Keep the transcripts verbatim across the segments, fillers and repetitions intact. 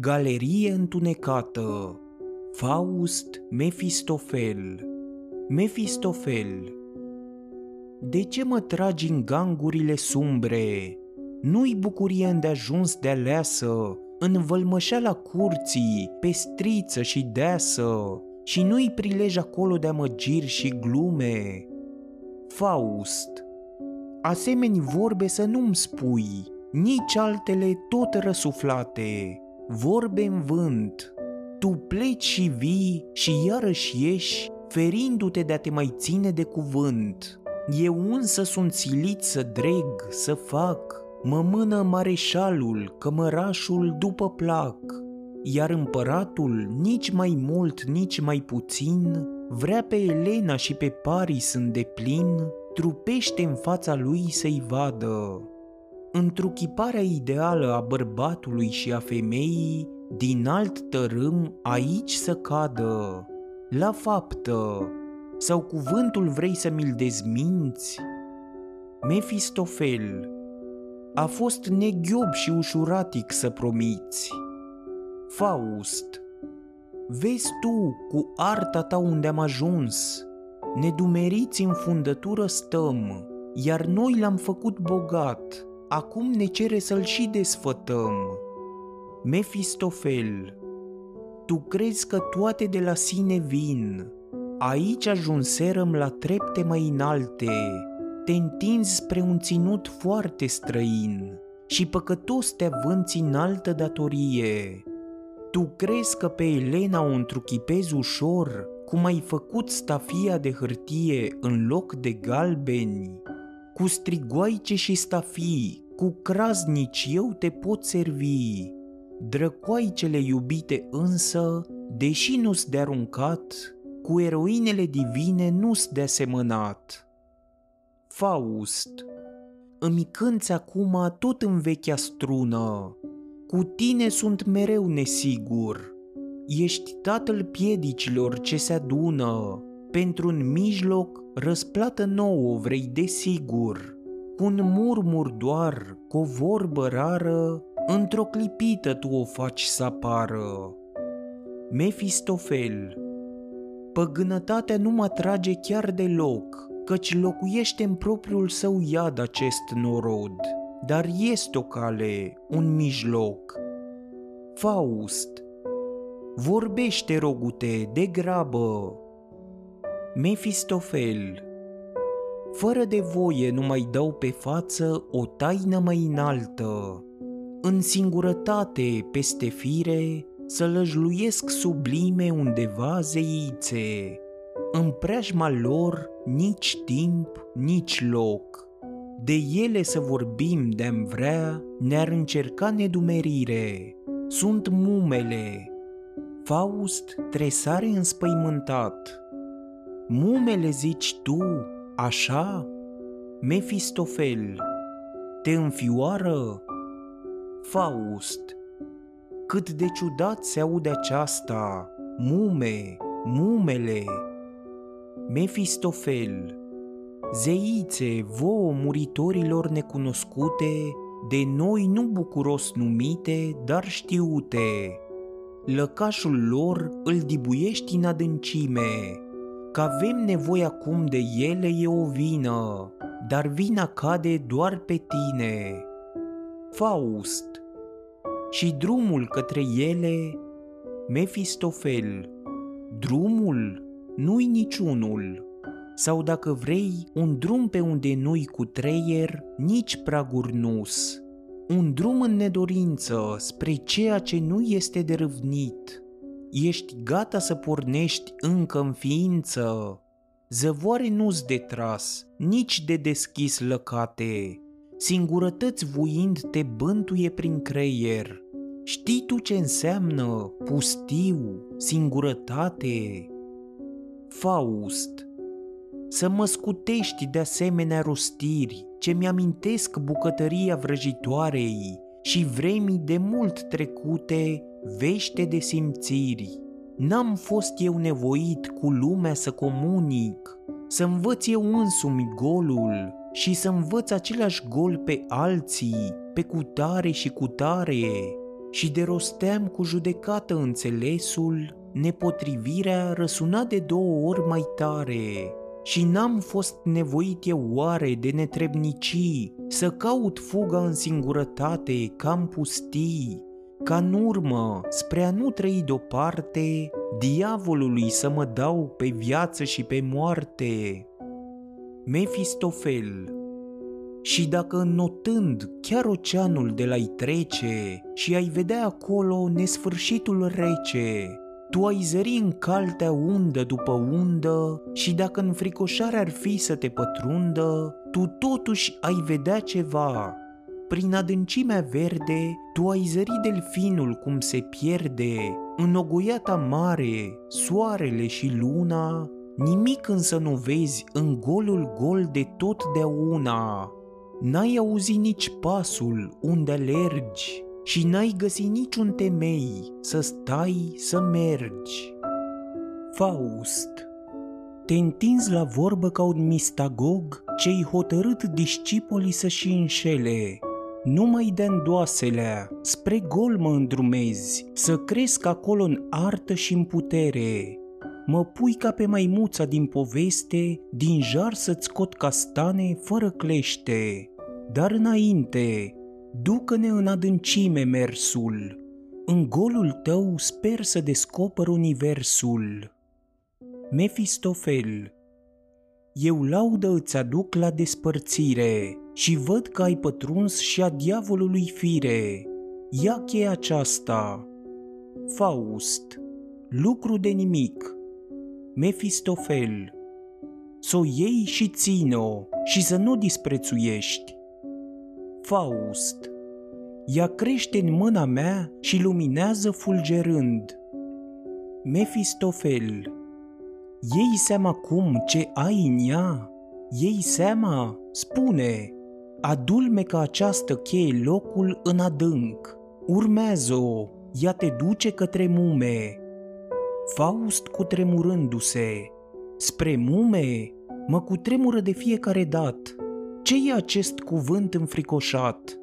Galerie întunecată, Faust, Mefistofel. Mefistofel, de ce mă tragi în gangurile sumbre? Nu-i bucurie îndeajuns de aleasă, învălmășeala curții, pestriță și deasă, și nu-i prilej acolo de amăgiri și glume? Faust, asemeni vorbe să nu-mi spui, nici altele tot răsuflate, vorbe în vânt. Tu pleci și vii și iarăși ieși, ferindu-te de a te mai ține de cuvânt. Eu însă sunt silit să dreg, să fac, mă mână mareșalul, cămărașul după plac, iar împăratul, nici mai mult, nici mai puțin, vrea pe Elena și pe Paris în deplin, trupește în fața lui să-i vadă. Întruchiparea ideală a bărbatului și a femeii, din alt tărâm aici să cadă, la faptă, sau cuvântul vrei să mi-l dezminți? Mefistofel, a fost neghiob și ușuratic să promiți. Faust, vezi tu cu arta ta unde am ajuns, nedumeriți în fundătură stăm, iar noi l-am făcut bogat, acum ne cere să-l și desfătăm. Mefistofel, tu crezi că toate de la sine vin, aici ajunserăm la trepte mai înalte, te întinzi spre un ținut foarte străin și păcătos te avânți în altă datorie. Tu crezi că pe Elena o întruchipezi ușor, cum ai făcut stafia de hârtie în loc de galbeni? Cu strigoaice și stafii, cu craznici eu te pot servi. Drăcoaicele iubite însă, deși nu-s de aruncat, cu eroinele divine nu-s de asemănat. Faust, îmi cânți acum tot în vechea strună, cu tine sunt mereu nesigur, ești tatăl piedicilor ce se adună, pentru-un mijloc răsplată nouă vrei desigur, cu un murmur doar, cu o vorbă rară, într-o clipită tu o faci să apară. Mefistofel, păgânătatea nu mă atrage chiar deloc, căci locuiește în propriul său iad acest norod, dar este o cale, un mijloc. Faust, vorbește, rogute, de grabă. Mefistofel, fără de voie nu mai dau pe față o taină mai înaltă. În singurătate, peste fire, să lăjluiesc sublime undeva zeițe. În preajma lor, nici timp, nici loc. De ele să vorbim de-am vrea, ne-ar încerca nedumerire. Sunt mumele. Faust tresare înspăimântat. Mumele zici tu, așa? Mefistofel, te înfioară? Faust, cât de ciudat se aude aceasta, mume, mumele. Mefistofel, zeițe, vouă muritorilor necunoscute, de noi nu bucuros numite, dar știute. Lăcașul lor îl dibuiești în adâncime, că avem nevoie acum de ele e o vină, dar vina cade doar pe tine. Faust, și drumul către ele? Mefistofel, drumul? Nu-i niciunul. Sau dacă vrei, un drum pe unde nu-i cu treier, nici praguri nu-s. Un drum în nedorință, spre ceea ce nu este de râvnit. Ești gata să pornești încă în ființă. Zăvoare nu-s de tras, nici de deschis lăcate. Singurătăți vuind te bântuie prin creier. Știi tu ce înseamnă pustiu, singurătate? Faust, să mă scutești de asemenea rostiri, ce mi-amintesc bucătăria vrăjitoarei și vremii de mult trecute, vește de simțiri. N-am fost eu nevoit cu lumea să comunic, să învăț eu însumi golul și să învăț același gol pe alții, pe cutare și cutare. și derosteam cu judecată înțelesul, nepotrivirea răsuna de două ori mai tare și n-am fost nevoit eu oare de netrebnicii să caut fuga în singurătate cam pustii, ca-n urmă, spre a nu trăi deoparte, diavolului să mă dau pe viață și pe moarte. Mefistofel. Și dacă înnotând chiar oceanul de la-i trece și ai vedea acolo nesfârșitul rece, tu ai zări în caltea undă după undă și dacă înfricoșare ar fi să te pătrundă, tu totuși ai vedea ceva. Prin adâncimea verde, tu ai zări delfinul cum se pierde, în ogoiata mare, soarele și luna, nimic însă nu vezi în golul gol de totdeauna. N-ai auzit nici pasul unde alergi și n-ai găsit niciun temei să stai să mergi. Faust. Te întinzi la vorbă ca un mistagog ce-i hotărât discipolii să-și înșele. Numai de-ndoaselea, spre gol mă îndrumezi, să cresc acolo în artă și în putere. Mă pui ca pe maimuța din poveste, din jar să-ți scot castane fără clește. Dar înainte, ducă-ne în adâncime mersul. În golul tău sper să descopăr universul. Mefistofel. Eu laudă îți aduc la despărțire și văd că ai pătruns și a diavolului fire. Ia cheia aceasta. Faust. Lucru de nimic. Mefistofel. S-o iei și ține-o și să nu disprețuiești. Faust. Ea crește în mâna mea și luminează fulgerând. Mefistofel. Iei seama cum ce ai în ea? Iei seama? Spune! Adulme ca această cheie locul în adânc. Urmează-o, ea te duce către mume. Faust cutremurându-se. Spre mume? Mă cutremură de fiecare dat. Ce e acest cuvânt înfricoșat?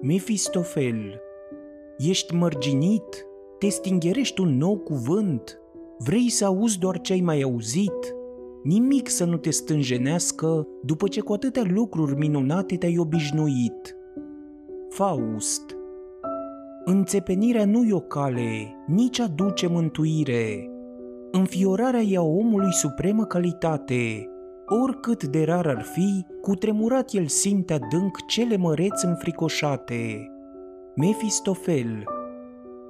Mefistofel. Ești mărginit? Te stingerești un nou cuvânt? Vrei să auzi doar ce ai mai auzit? Nimic să nu te stânjenească după ce cu atâtea lucruri minunate te-ai obișnuit. Faust. Înțepenirea nu-i o cale, nici aduce mântuire. Înfiorarea e a omului supremă calitate. Oricât de rar ar fi, cutremurat el simte adânc cele măreți înfricoșate. Mefistofel.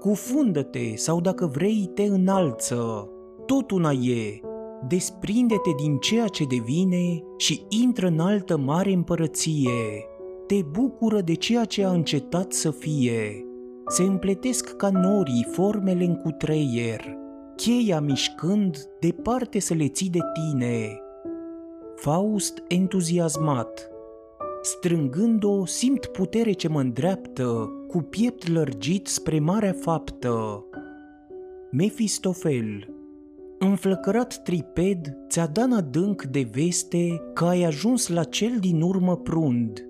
Cufundă-te sau, dacă vrei, te înalță. Tot una e. Desprinde-te din ceea ce devine și intră în altă mare împărăție. Te bucură de ceea ce a încetat să fie. Se împletesc ca norii formele în cutreier. Cheia mișcând, departe să le ții de tine. Faust entuziasmat. Strângând-o, simt putere ce mă îndreaptă, cu piept lărgit spre marea faptă. Mefistofel. Înflăcărat triped, ți-a dat în adânc de veste că ai ajuns la cel din urmă prund.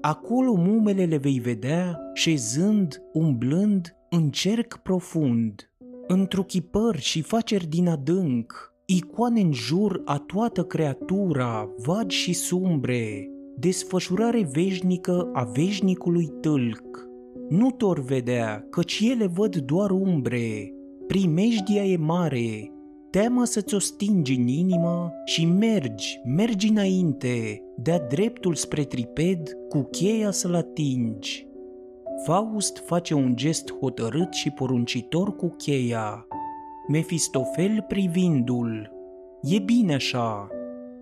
Acolo mumele le vei vedea, șezând, umblând, în cerc profund. Întruchipări și faceri din adânc, icoane în jur a toată creatura, vagi și sumbre, desfășurare veșnică a veșnicului tâlc. Nu te-or vedea, căci ele văd doar umbre. Primejdia e mare, teama să-ți o stingi în inimă și mergi, mergi înainte, de-a dreptul spre triped, cu cheia să-l atingi. Faust face un gest hotărât și poruncitor cu cheia. Mefistofel privindu-l. E bine așa.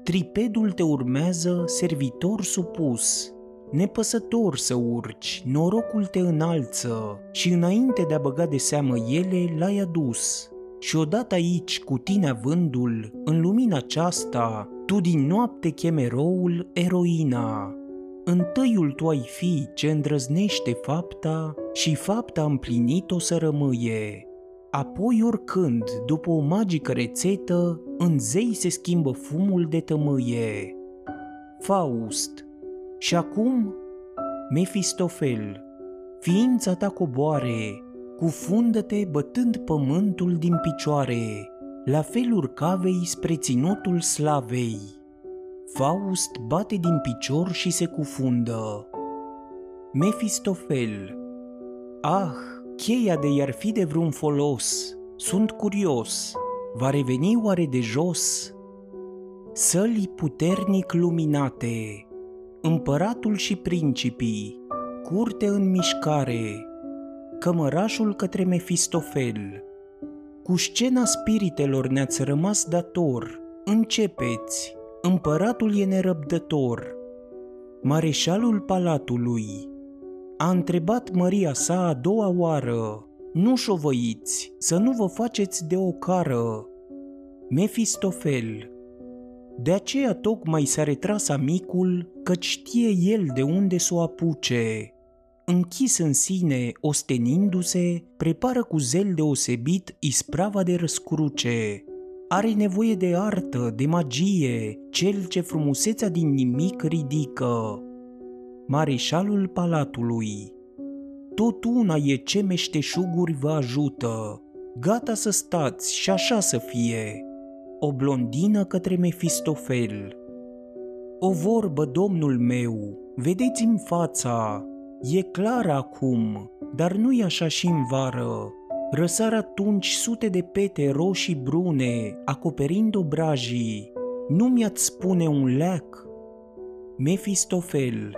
Tripedul te urmează, servitor supus. Nepăsător să urci, norocul te înalță și înainte de a băga de seamă ele, l-ai adus. Și odată aici, cu tine avândul, în lumina aceasta, tu din noapte chem eroul, eroina. Întâiul tu ai fi ce îndrăznește fapta și fapta împlinit-o să rămâie. Apoi oricând, după o magică rețetă, în zei se schimbă fumul de tămâie. Faust. Și acum? Mefistofel. ființa ta coboare, cufundă-te bătând pământul din picioare, la feluri cavei spre ținutul slavei. Faust bate din picior și se cufundă. Mefistofel. Ah, cheia de i-ar fi de vreun folos, sunt curios, va reveni oare de jos? Sălii puternic luminate, împăratul și principii, curte în mișcare, cămărașul către Mefistofel. Cu scena spiritelor ne-ați rămas dator, începeți, împăratul e nerăbdător. Mareșalul palatului a întrebat măria sa a doua oară, nu șovăiți, să nu vă faceți de ocară. Mefistofel. De aceea tocmai s-a retras amicul, căci știe el de unde s-o apuce. Închis în sine, ostenindu-se, prepară cu zel deosebit isprava de răscruce. Are nevoie de artă, de magie, cel ce frumusețea din nimic ridică. Mareșalul palatului. Tot una e ce meșteșuguri vă ajută. Gata să stați și așa să fie. O blondină către Mefistofel. O vorbă, domnul meu, vedeți-mi fața. E clară acum, dar nu-i așa și în vară. Răsar atunci sute de pete roșii brune, acoperind obrajii. Nu mi-ați spune un leac? Mefistofel.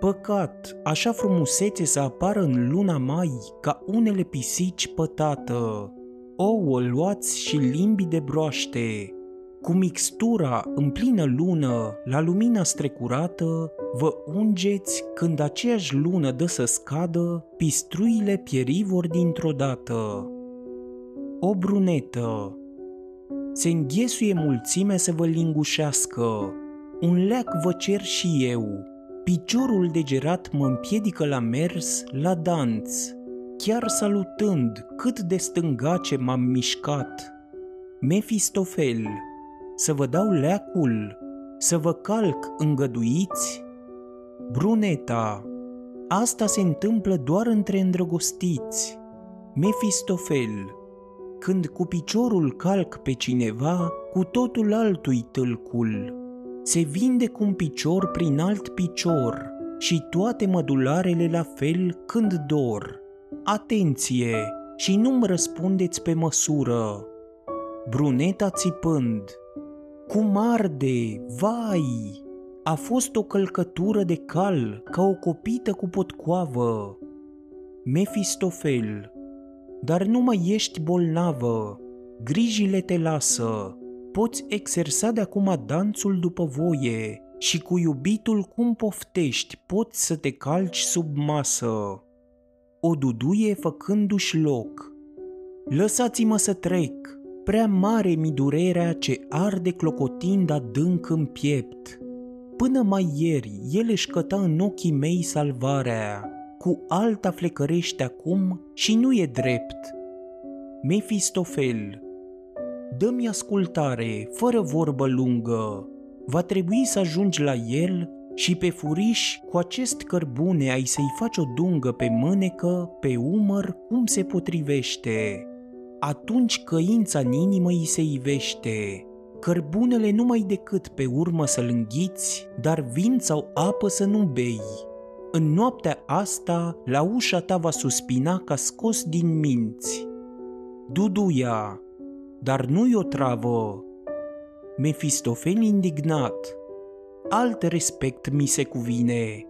Păcat, așa frumusețe să apară în luna mai, ca unele pisici pătată. Ouă luați și limbi de broaște. Cu mixtura în plină lună, la lumina strecurată, vă ungeți când aceeași lună dă să scadă, pistruile pierivor dintr-o dată. O brunetă. Se înghesuie mulțime să vă lingușească. Un leac vă cer și eu. Piciorul degerat mă împiedică la mers, la dans. Chiar salutând cât de stângace m-am mișcat. Mefistofel. Să vă dau leacul, să vă calc, îngăduiți? Bruneta. Asta se întâmplă doar între îndrăgostiți. Mefistofel. Când cu piciorul calc pe cineva, cu totul altui tâlcul. Se vinde cu un picior prin alt picior și toate mădularele la fel când dor. Atenție și nu-mi răspundeți pe măsură. Bruneta țipând. Cum arde, vai! A fost o călcătură de cal, ca o copită cu potcoavă. Mefistofel. Dar nu mai ești bolnavă, grijile te lasă. Poți exersa de acum danțul după voie și cu iubitul cum poftești poți să te calci sub masă. O duduie făcându-și loc. Lăsați-mă să trec. Prea mare mi durerea ce arde clocotind adânc în piept. Până mai ieri el își căta în ochii mei salvarea, cu alta flecărește acum și nu e drept. Mefistofel. Dă-mi ascultare, fără vorbă lungă. Va trebui să ajungi la el și pe furiș cu acest cărbune ai să-i faci o dungă pe mânecă, pe umăr, cum se potrivește. Atunci căința în inimă îi se ivește, cărbunele numai decât pe urmă să-l înghiți, dar vin sau apă să nu bei. În noaptea asta, la ușa ta va suspina ca scos din minți. Duduia, dar nu-i o travă. Mefistofel indignat. Alt respect mi se cuvine.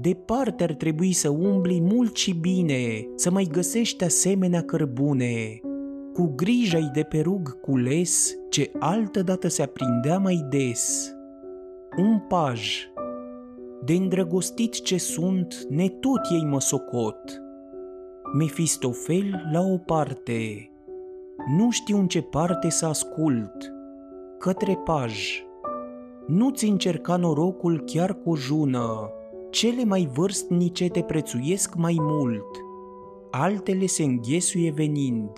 Departe ar trebui să umbli mult și bine, să mai găsești asemenea cărbune. Cu grija-i de perug cules, ce altădată se aprindea mai des. Un paj. De îndrăgostit ce sunt, ne tot ei mă socot. Mefistofel la o parte. Nu știu în ce parte să ascult. Către paj. Nu-ți încerca norocul chiar cu o jună. Cele mai vârstnice te prețuiesc mai mult. Altele se înghesuie venind.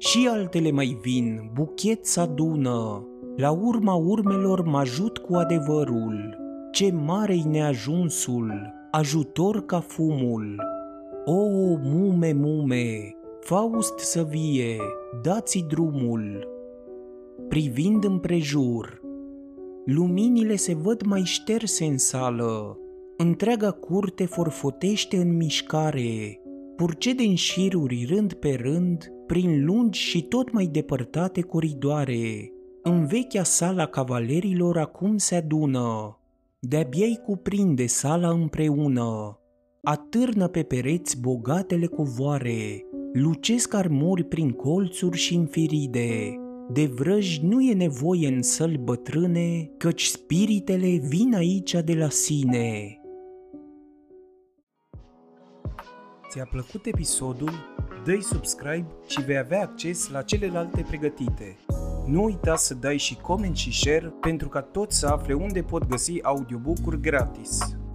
Și altele mai vin, buchet s-adună, la urma urmelor mă ajut cu adevărul. Ce mare-i neajunsul, ajutor ca fumul. O, mume, mume, Faust să vie, dați-i drumul! Privind împrejur, luminile se văd mai șterse în sală, întreaga curte forfotește în mișcare, purcede în șiruri rând pe rând, prin lungi și tot mai depărtate coridoare. În vechea sala cavalerilor acum se adună, de-abia-i cuprinde sala împreună. Atârnă pe pereți bogatele covoare, lucesc armuri prin colțuri și înfiride. De vrăji nu e nevoie în săli bătrâne, căci spiritele vin aici de la sine. Ți-a plăcut episodul? Dă-i subscribe și vei avea acces la celelalte pregătite. Nu uita să dai și coment și share pentru ca toți să afle unde pot găsi audiobook-uri gratis.